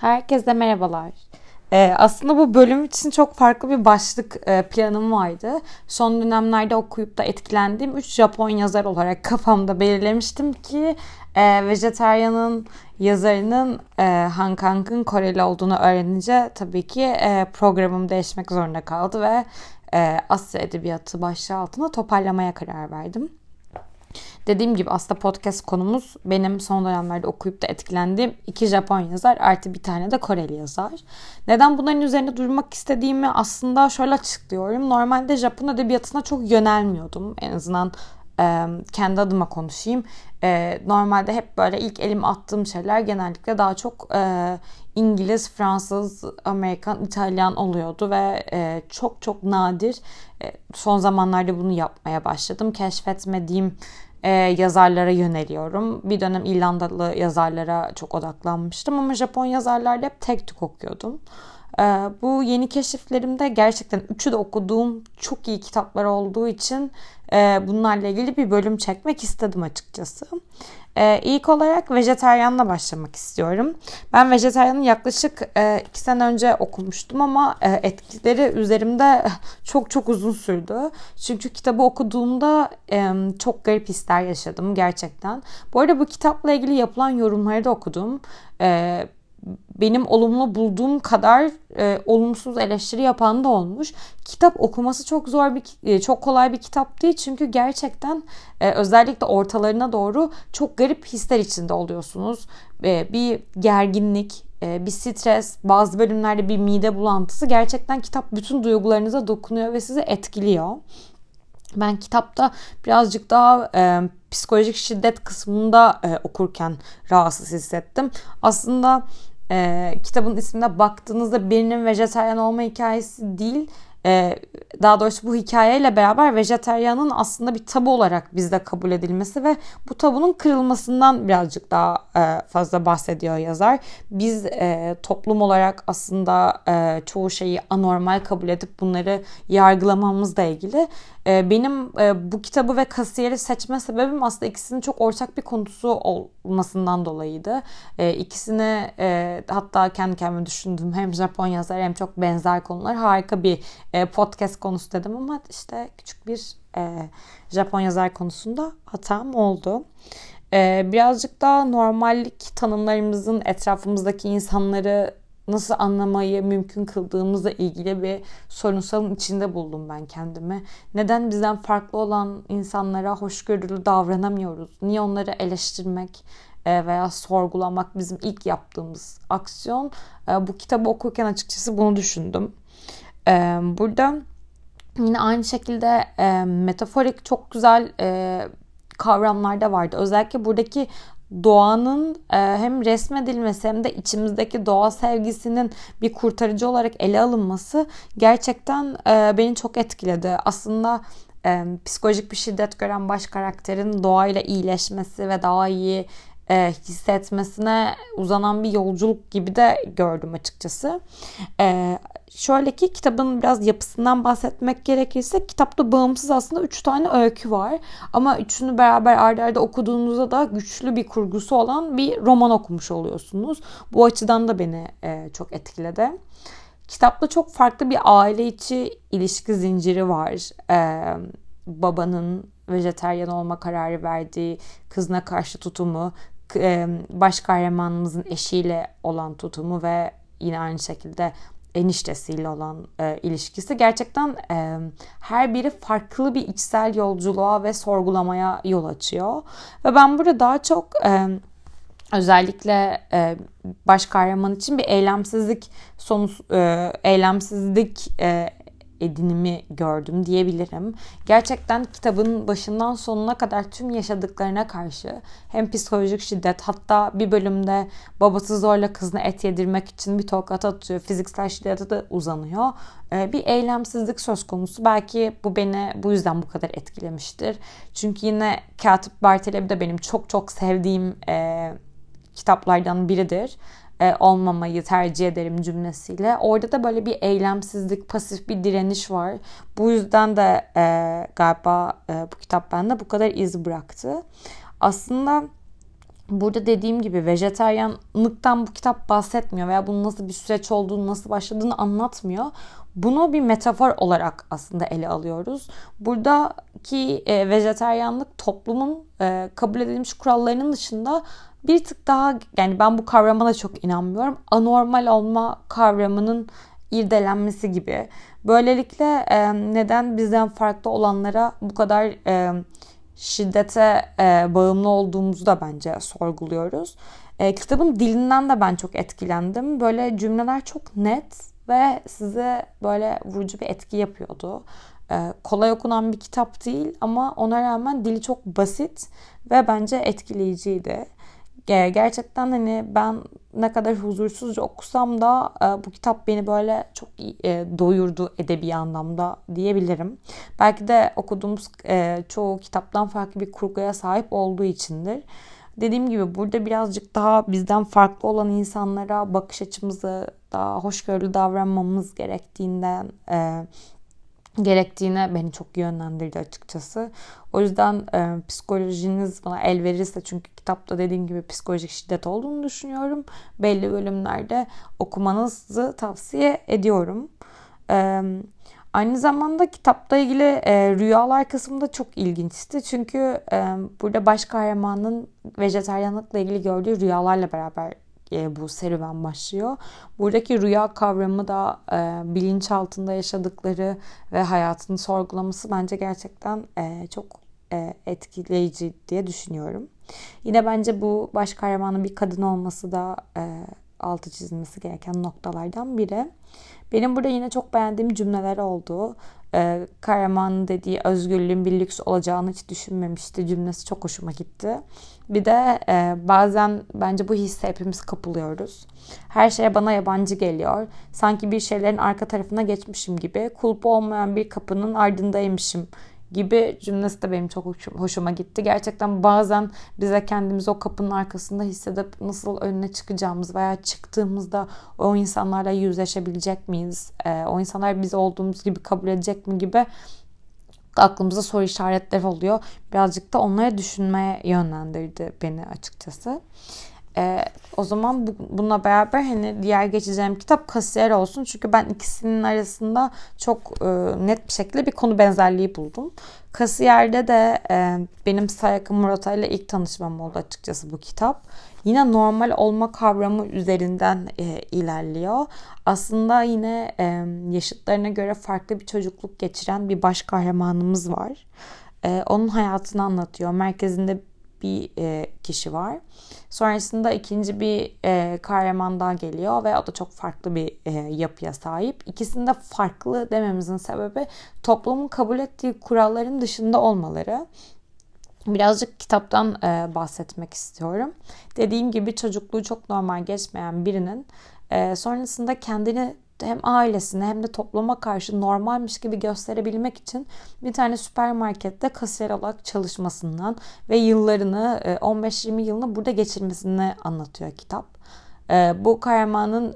Herkese merhabalar. Aslında bu bölüm için çok farklı bir başlık planım vardı. Son dönemlerde okuyup da etkilendiğim 3 Japon yazar olarak kafamda belirlemiştim ki Vegetarian'ın yazarının Han Kang'ın Koreli olduğunu öğrenince tabii ki programım değişmek zorunda kaldı ve Asya Edebiyatı başlığı altında toparlamaya karar verdim. Dediğim gibi aslında podcast konumuz benim son dönemlerde okuyup da etkilendiğim 2 Japon yazar artı bir tane de Koreli yazar. Neden bunların üzerine durmak istediğimi aslında şöyle açıklıyorum. Normalde Japon edebiyatına çok yönelmiyordum. En azından kendi adıma konuşayım. Normalde hep böyle ilk elim attığım şeyler genellikle daha çok İngiliz, Fransız, Amerikan, İtalyan oluyordu ve çok çok nadir son zamanlarda bunu yapmaya başladım. Keşfetmediğim yazarlara yöneliyorum. Bir dönem İrlandalı yazarlara çok odaklanmıştım ama Japon yazarlarda hep tek tük okuyordum. Bu yeni keşiflerimde gerçekten üçü de okuduğum çok iyi kitaplar olduğu için bunlarla ilgili bir bölüm çekmek istedim açıkçası. İlk olarak Vegetarian'la başlamak istiyorum. Ben Vegetarian'ı yaklaşık 2 sene önce okumuştum ama etkileri üzerimde çok çok uzun sürdü. Çünkü kitabı okuduğumda çok garip hisler yaşadım gerçekten. Bu arada bu kitapla ilgili yapılan yorumları da okudum. Benim olumlu bulduğum kadar olumsuz eleştiri yapan da olmuş. Kitap okuması çok kolay bir kitap değil çünkü gerçekten özellikle ortalarına doğru çok garip hisler içinde oluyorsunuz. Bir gerginlik, bir stres, bazı bölümlerde bir mide bulantısı, gerçekten kitap bütün duygularınıza dokunuyor ve sizi etkiliyor. Ben kitapta birazcık daha psikolojik şiddet kısmında okurken rahatsız hissettim. Aslında kitabın ismine baktığınızda birinin vejetaryen olma hikayesi değil, daha doğrusu bu hikayeyle beraber vejetaryanın aslında bir tabu olarak bizde kabul edilmesi ve bu tabunun kırılmasından birazcık daha fazla bahsediyor yazar. Biz toplum olarak aslında çoğu şeyi anormal kabul edip bunları yargılamamızla ilgili. Benim bu kitabı ve Kasiyer'i seçme sebebim aslında ikisinin çok ortak bir konusu olmasından dolayıydı. İkisini hatta kendi kendime düşündüm. Hem Japon yazarı hem çok benzer konular. Harika bir podcast konusu dedim ama işte küçük bir Japon yazar konusunda hatam oldu. Birazcık daha normallik tanımlarımızın etrafımızdaki insanları nasıl anlamayı mümkün kıldığımızla ilgili bir sorunsalın içinde buldum ben kendimi. Neden bizden farklı olan insanlara hoşgörülü davranamıyoruz? Niye onları eleştirmek veya sorgulamak bizim ilk yaptığımız aksiyon? Bu kitabı okurken açıkçası bunu düşündüm. Burada yine aynı şekilde metaforik çok güzel kavramlar da vardı. Özellikle buradaki doğanın hem resmedilmesi hem de içimizdeki doğa sevgisinin bir kurtarıcı olarak ele alınması gerçekten beni çok etkiledi. Aslında psikolojik bir şiddet gören baş karakterin doğayla iyileşmesi ve daha iyi hissetmesine uzanan bir yolculuk gibi de gördüm açıkçası. Şöyle ki kitabın biraz yapısından bahsetmek gerekirse kitapta bağımsız aslında 3 tane öykü var. Ama üçünü beraber arda arda okuduğunuzda da güçlü bir kurgusu olan bir roman okumuş oluyorsunuz. Bu açıdan da beni çok etkiledi. Kitapta çok farklı bir aile içi ilişki zinciri var. Babanın vejetaryen olma kararı verdiği, kızına karşı tutumu, baş kahramanımızın eşiyle olan tutumu ve yine aynı şekilde eniştesiyle olan ilişkisi. Gerçekten her biri farklı bir içsel yolculuğa ve sorgulamaya yol açıyor. Ve ben burada daha çok özellikle baş kahraman için bir eylemsizlik edinimi gördüm diyebilirim. Gerçekten kitabın başından sonuna kadar tüm yaşadıklarına karşı hem psikolojik şiddet, hatta bir bölümde babası zorla kızını et yedirmek için bir tokat atıyor, fiziksel şiddete de uzanıyor. Bir eylemsizlik söz konusu. Belki bu beni bu yüzden bu kadar etkilemiştir. Çünkü yine Katip Bartleby de benim çok çok sevdiğim kitaplardan biridir. Olmamayı tercih ederim cümlesiyle. Orada da böyle bir eylemsizlik, pasif bir direniş var. Bu yüzden de galiba bu kitap bende bu kadar iz bıraktı. Aslında burada dediğim gibi vejetaryenlıktan bu kitap bahsetmiyor veya bunun nasıl bir süreç olduğunu, nasıl başladığını anlatmıyor. Bunu bir metafor olarak aslında ele alıyoruz. Buradaki vejetaryenlik toplumun kabul edilmiş kurallarının dışında bir tık daha, yani ben bu kavrama da çok inanmıyorum, anormal olma kavramının irdelenmesi gibi. Böylelikle neden bizden farklı olanlara bu kadar şiddete bağımlı olduğumuzu da bence sorguluyoruz. Kitabın dilinden de ben çok etkilendim. Böyle cümleler çok net ve size böyle vurucu bir etki yapıyordu. Kolay okunan bir kitap değil ama ona rağmen dili çok basit ve bence etkileyiciydi. Gerçekten hani ben ne kadar huzursuzca okusam da bu kitap beni böyle çok doyurdu edebi anlamda diyebilirim. Belki de okuduğumuz çoğu kitaptan farklı bir kurguya sahip olduğu içindir. Dediğim gibi burada birazcık daha bizden farklı olan insanlara bakış açımızı daha hoşgörülü davranmamız gerektiğine beni çok yönlendirdi açıkçası. O yüzden psikolojiniz buna el verirse, çünkü kitapta dediğim gibi psikolojik şiddet olduğunu düşünüyorum. Belli bölümlerde okumanızı tavsiye ediyorum. Aynı zamanda kitapla ilgili rüyalar kısmı da çok ilginçti. Çünkü burada baş kahramanın vejetaryenlikle ilgili gördüğü rüyalarla beraber bu serüven başlıyor. Buradaki rüya kavramı da bilinçaltında yaşadıkları ve hayatını sorgulaması bence gerçekten çok etkileyici diye düşünüyorum. Yine bence bu baş kahramanın bir kadın olması da altı çizilmesi gereken noktalardan biri. Benim burada yine çok beğendiğim cümleler oldu. Kahramanın dediği özgürlüğün bir lüks olacağını hiç düşünmemişti cümlesi çok hoşuma gitti. Bir de bazen bence bu hisse hepimiz kapılıyoruz. Her şeye bana yabancı geliyor. Sanki bir şeylerin arka tarafına geçmişim gibi. Kulpu olmayan bir kapının ardındaymışım gibi cümlesi de benim çok hoşuma gitti. Gerçekten bazen bize kendimizi o kapının arkasında hissedip nasıl önüne çıkacağımız veya çıktığımızda o insanlarla yüzleşebilecek miyiz? O insanlar bizi olduğumuz gibi kabul edecek mi gibi aklımızda soru işaretleri oluyor. Birazcık da onları düşünmeye yönlendirdi beni açıkçası. O zaman bununla beraber hani diğer geçeceğim kitap Kasiyer olsun. Çünkü ben ikisinin arasında çok net bir şekilde bir konu benzerliği buldum. Kasiyer'de de benim Sayaka Murata ile ilk tanışmam oldu açıkçası bu kitap. Yine normal olma kavramı üzerinden ilerliyor. Aslında yine yaşıtlarına göre farklı bir çocukluk geçiren bir baş kahramanımız var. Onun hayatını anlatıyor. Merkezinde bir kişi var. Sonrasında ikinci bir kahraman daha geliyor ve o da çok farklı bir yapıya sahip. İkisini de farklı dememizin sebebi toplumun kabul ettiği kuralların dışında olmaları. Birazcık kitaptan bahsetmek istiyorum. Dediğim gibi çocukluğu çok normal geçmeyen birinin sonrasında kendini hem ailesine hem de topluma karşı normalmiş gibi gösterebilmek için bir tane süpermarkette kasiyer olarak çalışmasından ve yıllarını 15-20 yılını burada geçirmesini anlatıyor kitap. Bu kahramanın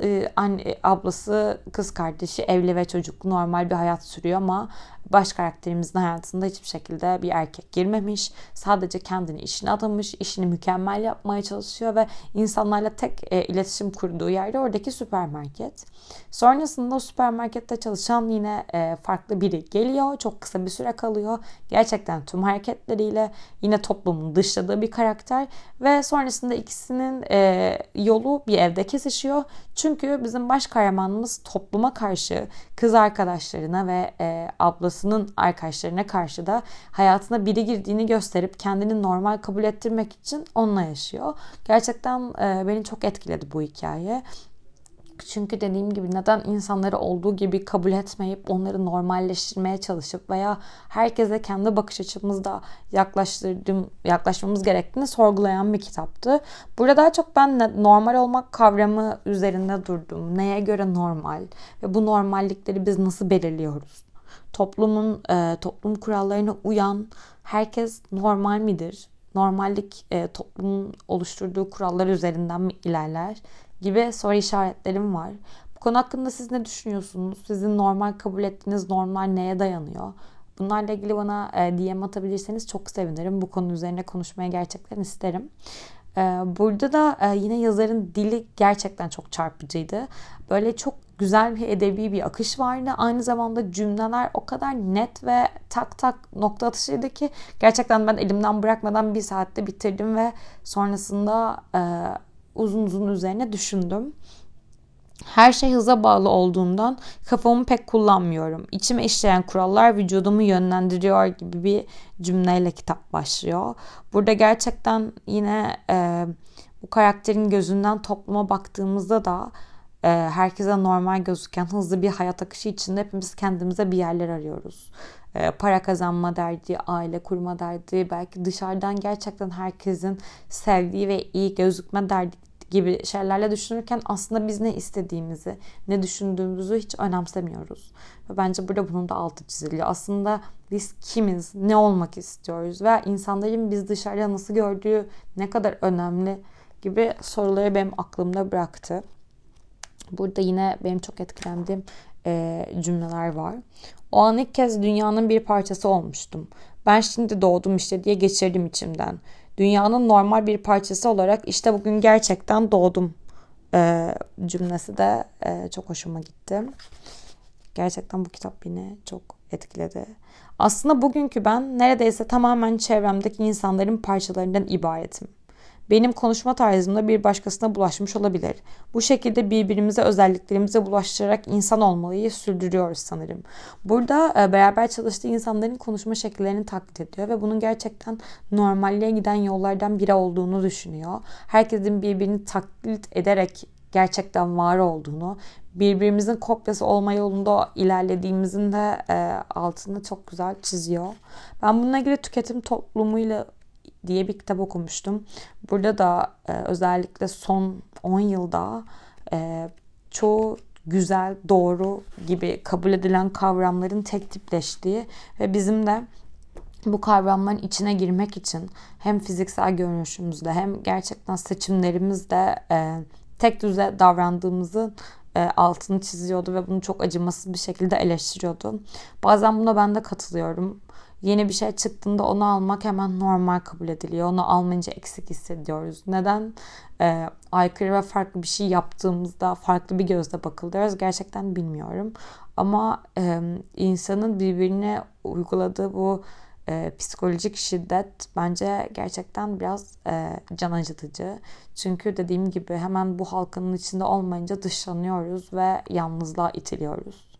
ablası, kız kardeşi evli ve çocuklu, normal bir hayat sürüyor ama baş karakterimizin hayatında hiçbir şekilde bir erkek girmemiş. Sadece kendini işine adamış, işini mükemmel yapmaya çalışıyor ve insanlarla tek iletişim kurduğu yerde oradaki süpermarket. Sonrasında süpermarkette çalışan yine farklı biri geliyor. Çok kısa bir süre kalıyor. Gerçekten tüm hareketleriyle yine toplumun dışladığı bir karakter ve sonrasında ikisinin yolu bir evde kesişiyor. Çünkü bizim baş kahramanımız topluma karşı kız arkadaşlarına ve ablasının arkadaşlarına karşı da hayatına biri girdiğini gösterip kendini normal kabul ettirmek için onunla yaşıyor. Gerçekten beni çok etkiledi bu hikaye. Çünkü dediğim gibi neden insanları olduğu gibi kabul etmeyip onları normalleştirmeye çalışıp veya herkese kendi bakış açımızda yaklaşmamız gerektiğini sorgulayan bir kitaptı. Burada daha çok ben normal olmak kavramı üzerinde durdum. Neye göre normal ve bu normallikleri biz nasıl belirliyoruz? Toplum kurallarına uyan herkes normal midir? Normallik toplumun oluşturduğu kurallar üzerinden mi ilerler gibi soru işaretlerim var. Bu konu hakkında siz ne düşünüyorsunuz? Sizin normal kabul ettiğiniz normlar neye dayanıyor? Bunlarla ilgili bana DM atabilirseniz çok sevinirim. Bu konu üzerine konuşmaya gerçekten isterim. Burada da yine yazarın dili gerçekten çok çarpıcıydı. Böyle çok güzel bir edebi bir akış vardı. Aynı zamanda cümleler o kadar net ve tak tak nokta atışıydı ki gerçekten ben elimden bırakmadan bir saatte bitirdim ve sonrasında uzun uzun üzerine düşündüm. Her şey hıza bağlı olduğundan kafamı pek kullanmıyorum. İçime işleyen kurallar vücudumu yönlendiriyor gibi bir cümleyle kitap başlıyor. Burada gerçekten yine bu karakterin gözünden topluma baktığımızda da herkese normal gözüken hızlı bir hayat akışı içinde hepimiz kendimize bir yerler arıyoruz. Para kazanma derdi, aile kurma derdi, belki dışarıdan gerçekten herkesin sevdiği ve iyi gözükme derdi gibi şeylerle düşünürken aslında biz ne istediğimizi, ne düşündüğümüzü hiç önemsemiyoruz. Ve bence burada bunun da altı çiziliyor. Aslında biz kimiz, ne olmak istiyoruz ve insanların biz dışarıda nasıl gördüğü ne kadar önemli gibi soruları benim aklımda bıraktı. Burada yine benim çok etkilendiğim cümleler var. O an ilk kez dünyanın bir parçası olmuştum. Ben şimdi doğdum işte diye geçirdim içimden. Dünyanın normal bir parçası olarak işte bugün gerçekten doğdum cümlesi de çok hoşuma gitti. Gerçekten bu kitap beni çok etkiledi. Aslında bugünkü ben neredeyse tamamen çevremdeki insanların parçalarından ibaretim. Benim konuşma tarzımda bir başkasına bulaşmış olabilir. Bu şekilde birbirimize özelliklerimize bulaştırarak insan olmayı sürdürüyoruz sanırım. Burada beraber çalıştığı insanların konuşma şekillerini taklit ediyor ve bunun gerçekten normalliğe giden yollardan biri olduğunu düşünüyor. Herkesin birbirini taklit ederek gerçekten var olduğunu, birbirimizin kopyası olma yolunda ilerlediğimizin de altını çok güzel çiziyor. Ben bununla ilgili Tüketim Toplumuyla diye bir kitap okumuştum. Burada da özellikle son 10 yılda çoğu güzel, doğru gibi kabul edilen kavramların tek tipleştiği ve bizim de bu kavramların içine girmek için hem fiziksel görünüşümüzde hem gerçekten seçimlerimizde tek düze davrandığımızı altını çiziyordu ve bunu çok acımasız bir şekilde eleştiriyordu. Bazen buna ben de katılıyorum. Yeni bir şey çıktığında onu almak hemen normal kabul ediliyor. Onu almayınca eksik hissediyoruz. Neden? Aykırı ve farklı bir şey yaptığımızda farklı bir gözle bakılıyoruz. Gerçekten bilmiyorum. Ama insanın birbirine uyguladığı bu psikolojik şiddet bence gerçekten biraz can acıtıcı. Çünkü dediğim gibi hemen bu halkanın içinde olmayınca dışlanıyoruz ve yalnızlığa itiliyoruz.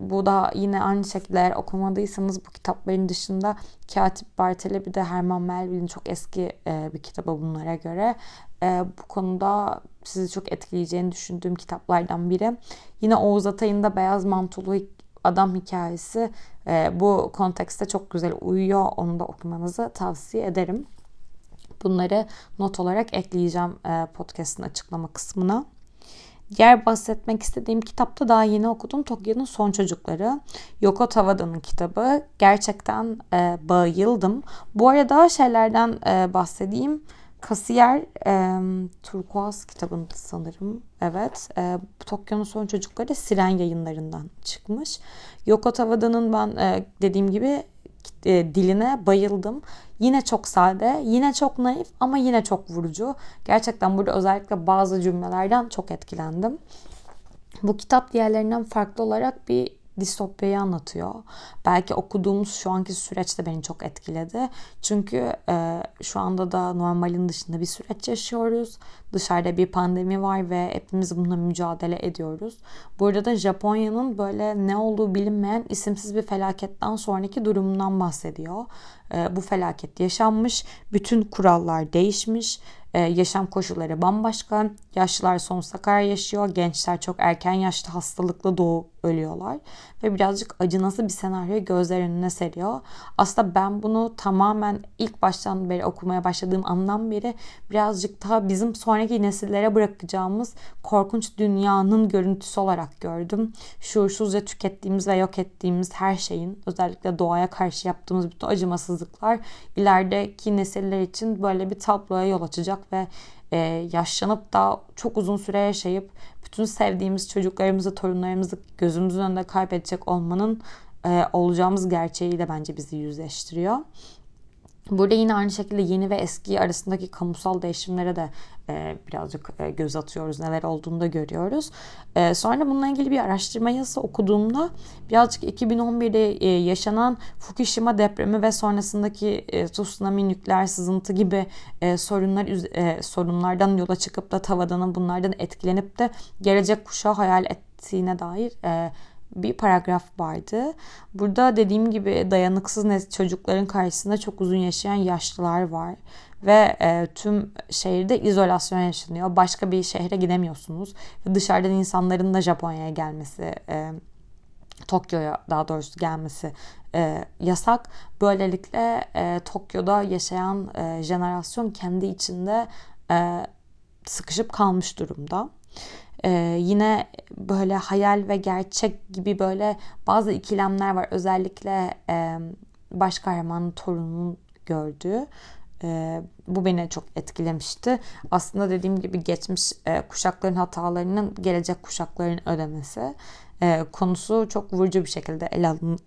Bu da yine aynı şekilde eğer okumadıysanız bu kitapların dışında Katip Bartleby bir de Hermann Melville'in çok eski bir kitabı bunlara göre. Bu konuda sizi çok etkileyeceğini düşündüğüm kitaplardan biri. Yine Oğuz Atay'ın da Beyaz Mantolu Adam hikayesi bu kontekste çok güzel uyuyor. Onu da okumanızı tavsiye ederim. Bunları not olarak ekleyeceğim podcast'ın açıklama kısmına. Diğer bahsetmek istediğim kitapta daha yeni okudum. Tokyo'nun Son Çocukları. Yoko Tawada'nın kitabı. Gerçekten bayıldım. Bu arada şeylerden bahsedeyim. Kasiyer Turkuaz kitabını sanırım. Evet. Tokyo'nun Son Çocukları Siren Yayınlarından çıkmış. Yoko Tawada'nın ben dediğim gibi diline bayıldım. Yine çok sade, yine çok naif ama yine çok vurucu. Gerçekten burada özellikle bazı cümlelerden çok etkilendim. Bu kitap diğerlerinden farklı olarak bir distopyayı anlatıyor. Belki okuduğumuz şu anki süreç de beni çok etkiledi. Çünkü şu anda da normalin dışında bir süreç yaşıyoruz. Dışarıda bir pandemi var ve hepimiz bununla mücadele ediyoruz. Burada da Japonya'nın böyle ne olduğu bilinmeyen isimsiz bir felaketten sonraki durumundan bahsediyor. Bu felaket yaşanmış, bütün kurallar değişmiş. Yaşam koşulları bambaşka. Yaşlılar sonsuza kadar yaşıyor. Gençler çok erken yaşta hastalıklı doğup ölüyorlar. Ve birazcık acınası bir senaryo gözler önüne seriyor. Aslında ben bunu tamamen ilk baştan beri okumaya başladığım andan beri birazcık daha bizim sonraki nesillere bırakacağımız korkunç dünyanın görüntüsü olarak gördüm. Şuursuzca tükettiğimiz ve yok ettiğimiz her şeyin özellikle doğaya karşı yaptığımız bütün acımasızlıklar ilerideki nesiller için böyle bir tabloya yol açacak ve yaşlanıp da çok uzun süre yaşayıp bütün sevdiğimiz çocuklarımızı, torunlarımızı gözümüzün önünde kaybedecek olmanın olacağımız gerçeğiyle bence bizi yüzleştiriyor. Burada yine aynı şekilde yeni ve eski arasındaki kamusal değişimlere de birazcık göz atıyoruz. Neler olduğunu da görüyoruz. Sonra bununla ilgili bir araştırma yazısı okuduğumda birazcık 2011'de yaşanan Fukushima depremi ve sonrasındaki tsunami, nükleer sızıntı gibi sorunlardan yola çıkıp da Tawada'nın bunlardan etkilenip de gelecek kuşağı hayal ettiğine dair bir paragraf vardı. Burada dediğim gibi dayanıksız çocukların karşısında çok uzun yaşayan yaşlılar var. Ve tüm şehirde izolasyon yaşanıyor. Başka bir şehre gidemiyorsunuz. Dışarıdan insanların da Japonya'ya gelmesi, Tokyo'ya daha doğrusu gelmesi yasak. Böylelikle Tokyo'da yaşayan jenerasyon kendi içinde sıkışıp kalmış durumda. Yine böyle hayal ve gerçek gibi böyle bazı ikilemler var. Özellikle baş kahramanın torununun gördüğü. Bu beni çok etkilemişti. Aslında dediğim gibi geçmiş kuşakların hatalarının gelecek kuşakların ödemesi konusu çok vurucu bir şekilde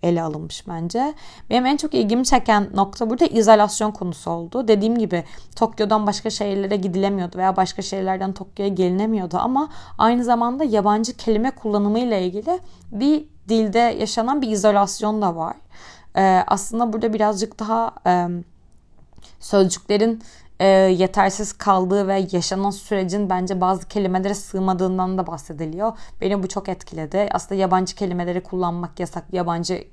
ele alınmış bence. Benim en çok ilgimi çeken nokta burada izolasyon konusu oldu. Dediğim gibi Tokyo'dan başka şehirlere gidilemiyordu veya başka şehirlerden Tokyo'ya gelinemiyordu ama aynı zamanda yabancı kelime kullanımıyla ilgili bir dilde yaşanan bir izolasyon da var. Aslında burada birazcık daha sözcüklerin yetersiz kaldığı ve yaşanan sürecin bence bazı kelimelere sığmadığından da bahsediliyor. Beni bu çok etkiledi. Aslında yabancı kelimeleri kullanmak yasak, yabancı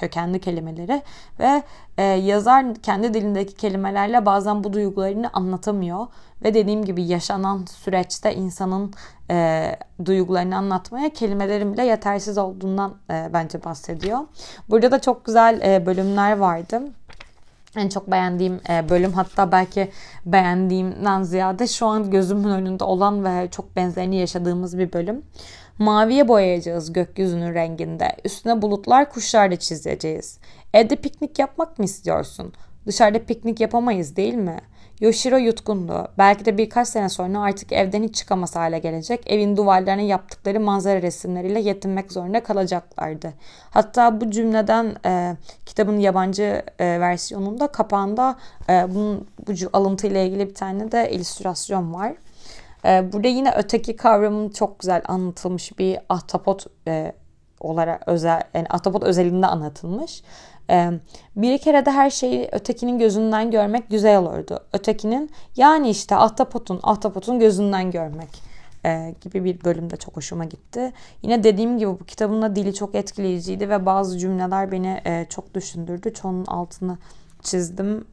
kökenli kelimeleri ve yazar kendi dilindeki kelimelerle bazen bu duygularını anlatamıyor. Ve dediğim gibi yaşanan süreçte insanın duygularını anlatmaya kelimelerin bile yetersiz olduğundan bence bahsediyor. Burada da çok güzel bölümler vardı. En çok beğendiğim bölüm, hatta belki beğendiğimden ziyade şu an gözümün önünde olan ve çok benzerini yaşadığımız bir bölüm. Maviye boyayacağız gökyüzünün renginde. Üstüne bulutlar, kuşlarla çizeceğiz. Evde piknik yapmak mı istiyorsun? Dışarıda piknik yapamayız değil mi? Yoshiro yutkundu. Belki de birkaç sene sonra artık evden hiç çıkamaz hale gelecek. Evin duvarlarına yaptıkları manzara resimleriyle yetinmek zorunda kalacaklardı. Hatta bu cümleden kitabın yabancı versiyonunda kapağında bu alıntıyla ilgili bir tane de illüstrasyon var. Burada yine öteki kavramın çok güzel anlatılmış bir ahtapot olarak ahtapot özelinde anlatılmış. Bir kere de her şeyi ötekinin gözünden görmek güzel olurdu. Ötekinin yani işte ahtapotun gözünden görmek gibi bir bölümde çok hoşuma gitti. Yine dediğim gibi bu kitabın da dili çok etkileyiciydi ve bazı cümleler beni çok düşündürdü. Çoğunun altını çizdim.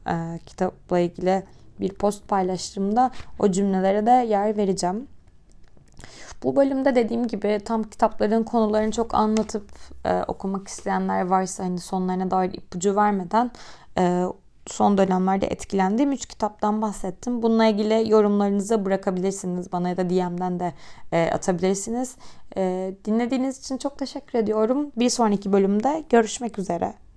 Kitapla ilgili bir post paylaştığımda o cümlelere de yer vereceğim. Bu bölümde dediğim gibi tam kitapların konularını çok anlatıp okumak isteyenler varsa hani sonlarına dair ipucu vermeden son dönemlerde etkilendiğim 3 kitaptan bahsettim. Bununla ilgili yorumlarınızı bırakabilirsiniz. Bana ya da DM'den de atabilirsiniz. Dinlediğiniz için çok teşekkür ediyorum. Bir sonraki bölümde görüşmek üzere.